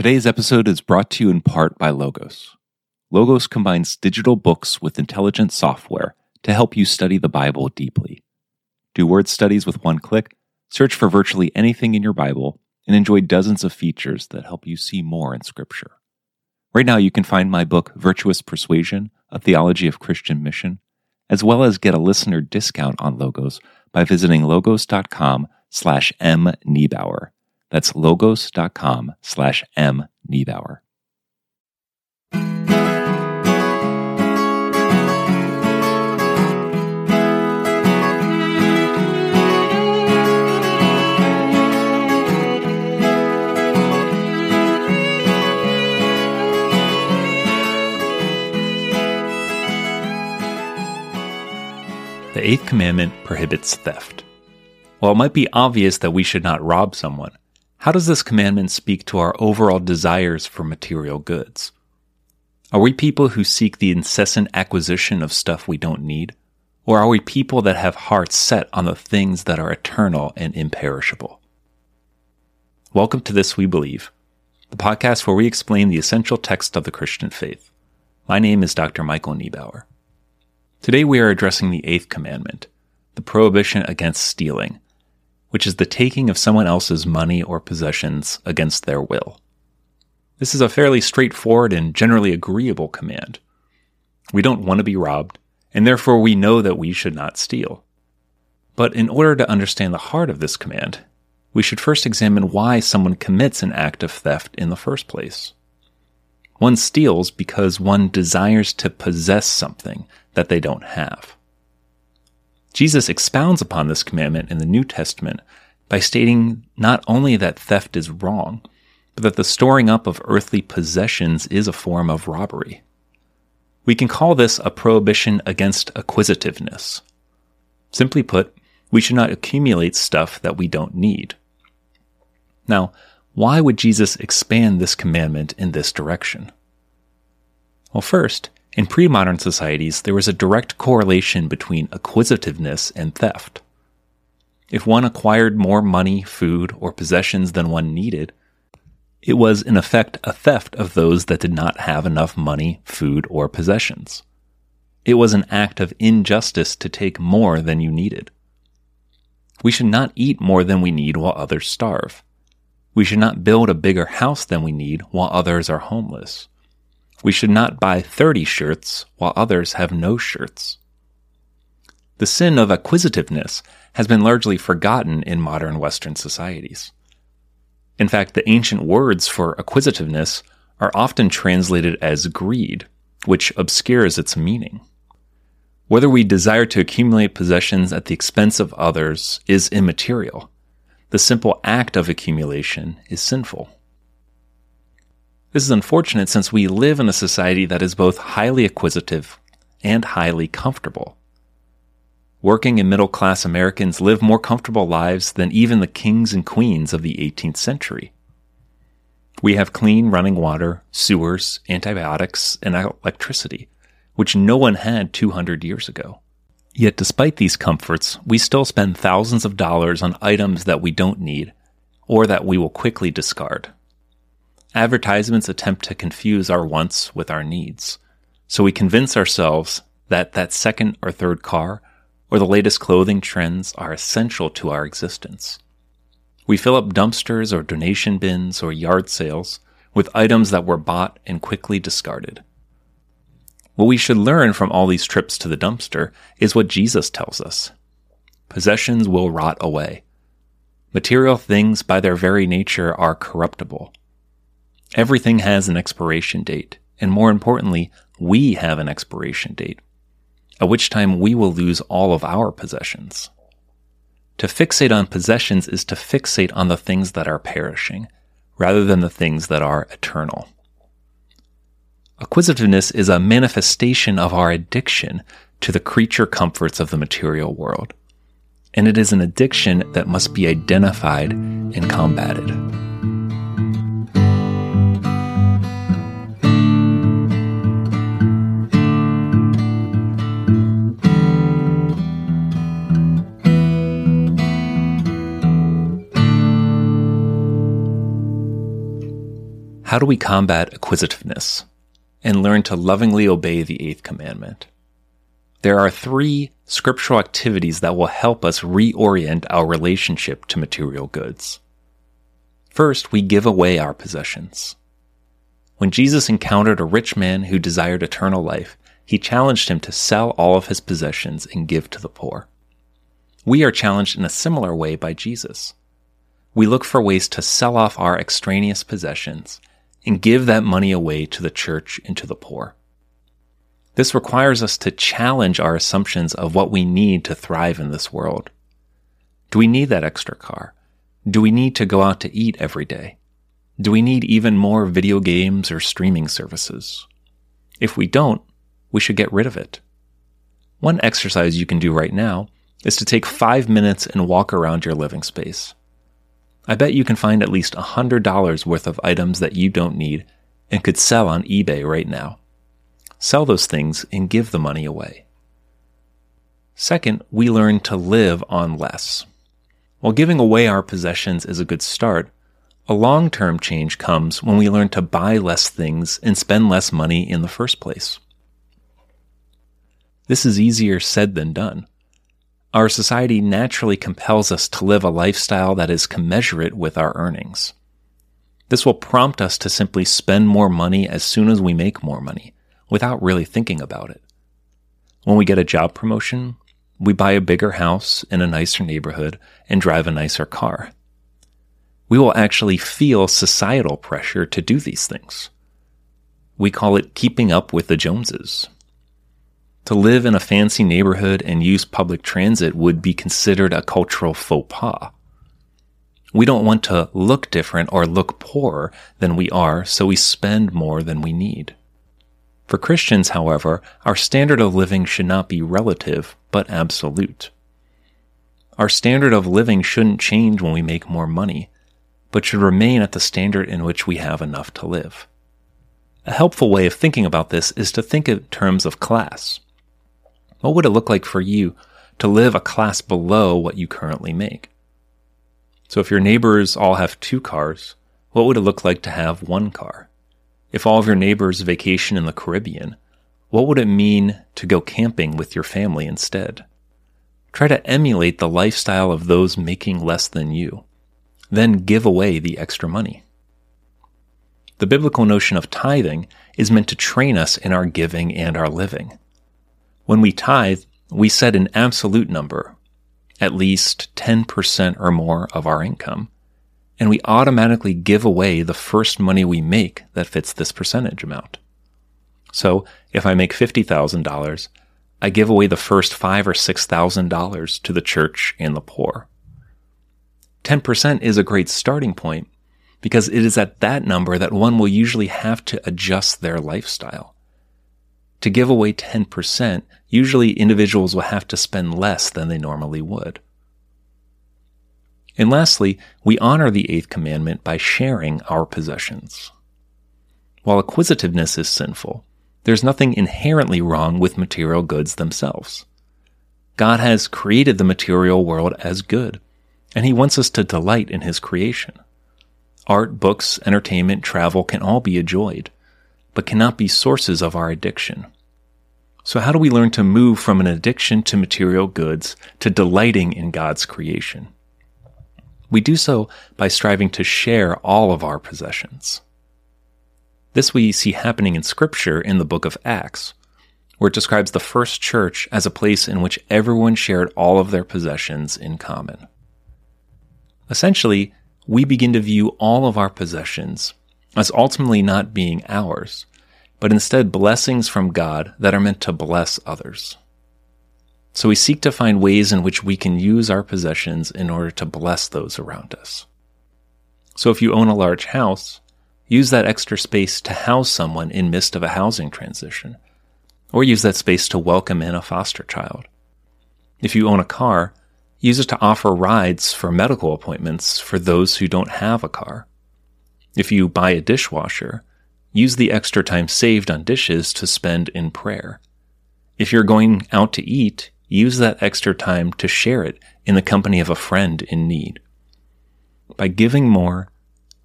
Today's episode is brought to you in part by Logos. Logos combines digital books with intelligent software to help you study the Bible deeply. Do word studies with one click, search for virtually anything in your Bible, and enjoy dozens of features that help you see more in Scripture. Right now, you can find my book, Virtuous Persuasion, A Theology of Christian Mission, as well as get a listener discount on Logos by visiting logos.com/mniebauer. That's logos.com/mniebauer. The Eighth Commandment prohibits theft. While it might be obvious that we should not rob someone, how does this commandment speak to our overall desires for material goods? Are we people who seek the incessant acquisition of stuff we don't need? Or are we people that have hearts set on the things that are eternal and imperishable? Welcome to This We Believe, the podcast where we explain the essential text of the Christian faith. My name is Dr. Michael Niebauer. Today we are addressing the Eighth Commandment, the prohibition against stealing, which is the taking of someone else's money or possessions against their will. This is a fairly straightforward and generally agreeable command. We don't want to be robbed, and therefore we know that we should not steal. But in order to understand the heart of this command, we should first examine why someone commits an act of theft in the first place. One steals because one desires to possess something that they don't have. Jesus expounds upon this commandment in the New Testament by stating not only that theft is wrong, but that the storing up of earthly possessions is a form of robbery. We can call this a prohibition against acquisitiveness. Simply put, we should not accumulate stuff that we don't need. Now, why would Jesus expand this commandment in this direction? Well, first, in pre-modern societies, there was a direct correlation between acquisitiveness and theft. If one acquired more money, food, or possessions than one needed, it was, in effect, a theft of those that did not have enough money, food, or possessions. It was an act of injustice to take more than you needed. We should not eat more than we need while others starve. We should not build a bigger house than we need while others are homeless. We should not buy 30 shirts while others have no shirts. The sin of acquisitiveness has been largely forgotten in modern Western societies. In fact, the ancient words for acquisitiveness are often translated as greed, which obscures its meaning. Whether we desire to accumulate possessions at the expense of others is immaterial. The simple act of accumulation is sinful. This is unfortunate since we live in a society that is both highly acquisitive and highly comfortable. Working and middle-class Americans live more comfortable lives than even the kings and queens of the 18th century. We have clean running water, sewers, antibiotics, and electricity, which no one had 200 years ago. Yet despite these comforts, we still spend thousands of dollars on items that we don't need or that we will quickly discard. Advertisements attempt to confuse our wants with our needs, so we convince ourselves that second or third car or the latest clothing trends are essential to our existence. We fill up dumpsters or donation bins or yard sales with items that were bought and quickly discarded. What we should learn from all these trips to the dumpster is what Jesus tells us. Possessions will rot away. Material things by their very nature are corruptible. Everything has an expiration date, and more importantly, we have an expiration date, at which time we will lose all of our possessions. To fixate on possessions is to fixate on the things that are perishing, rather than the things that are eternal. Acquisitiveness is a manifestation of our addiction to the creature comforts of the material world, and it is an addiction that must be identified and combated. How do we combat acquisitiveness and learn to lovingly obey the Eighth Commandment? There are three scriptural activities that will help us reorient our relationship to material goods. First, we give away our possessions. When Jesus encountered a rich man who desired eternal life, he challenged him to sell all of his possessions and give to the poor. We are challenged in a similar way by Jesus. We look for ways to sell off our extraneous possessions and give that money away to the church and to the poor. This requires us to challenge our assumptions of what we need to thrive in this world. Do we need that extra car? Do we need to go out to eat every day? Do we need even more video games or streaming services? If we don't, we should get rid of it. One exercise you can do right now is to take 5 minutes and walk around your living space. I bet you can find at least $100 worth of items that you don't need and could sell on eBay right now. Sell those things and give the money away. Second, we learn to live on less. While giving away our possessions is a good start, a long-term change comes when we learn to buy less things and spend less money in the first place. This is easier said than done. Our society naturally compels us to live a lifestyle that is commensurate with our earnings. This will prompt us to simply spend more money as soon as we make more money, without really thinking about it. When we get a job promotion, we buy a bigger house in a nicer neighborhood and drive a nicer car. We will actually feel societal pressure to do these things. We call it keeping up with the Joneses. To live in a fancy neighborhood and use public transit would be considered a cultural faux pas. We don't want to look different or look poorer than we are, so we spend more than we need. For Christians, however, our standard of living should not be relative, but absolute. Our standard of living shouldn't change when we make more money, but should remain at the standard in which we have enough to live. A helpful way of thinking about this is to think in terms of class. What would it look like for you to live a class below what you currently make? So if your neighbors all have 2 cars, what would it look like to have 1 car? If all of your neighbors vacation in the Caribbean, what would it mean to go camping with your family instead? Try to emulate the lifestyle of those making less than you, then give away the extra money. The biblical notion of tithing is meant to train us in our giving and our living. When we tithe, we set an absolute number, at least 10% or more of our income, and we automatically give away the first money we make that fits this percentage amount. So if I make $50,000, I give away the first $5,000 or $6,000 to the church and the poor. 10% is a great starting point because it is at that number that one will usually have to adjust their lifestyle. To give away 10%, usually individuals will have to spend less than they normally would. And lastly, we honor the Eighth Commandment by sharing our possessions. While acquisitiveness is sinful, there's nothing inherently wrong with material goods themselves. God has created the material world as good, and He wants us to delight in His creation. Art, books, entertainment, travel can all be enjoyed, but cannot be sources of our addiction. So how do we learn to move from an addiction to material goods to delighting in God's creation? We do so by striving to share all of our possessions. This we see happening in Scripture in the book of Acts, where it describes the first church as a place in which everyone shared all of their possessions in common. Essentially, we begin to view all of our possessions as ultimately not being ours, but instead blessings from God that are meant to bless others. So we seek to find ways in which we can use our possessions in order to bless those around us. So if you own a large house, use that extra space to house someone in midst of a housing transition, or use that space to welcome in a foster child. If you own a car, use it to offer rides for medical appointments for those who don't have a car. If you buy a dishwasher, use the extra time saved on dishes to spend in prayer. If you're going out to eat, use that extra time to share it in the company of a friend in need. By giving more,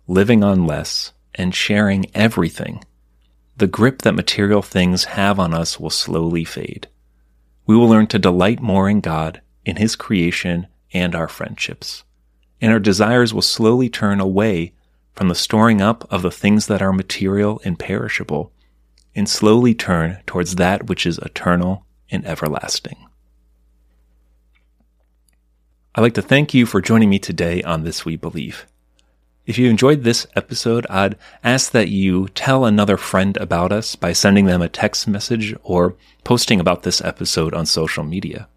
living on less, and sharing everything, the grip that material things have on us will slowly fade. We will learn to delight more in God, in His creation, and our friendships. And our desires will slowly turn away from the storing up of the things that are material and perishable, and slowly turn towards that which is eternal and everlasting. I'd like to thank you for joining me today on This We Believe. If you enjoyed this episode, I'd ask that you tell another friend about us by sending them a text message or posting about this episode on social media.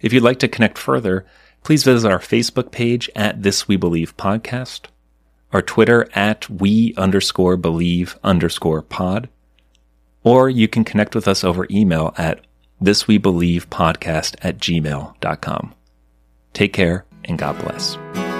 If you'd like to connect further, please visit our Facebook page at This We Believe Podcast, our Twitter at we_believe_pod, or you can connect with us over email at thiswebelievepodcast@gmail.com. Take care and God bless.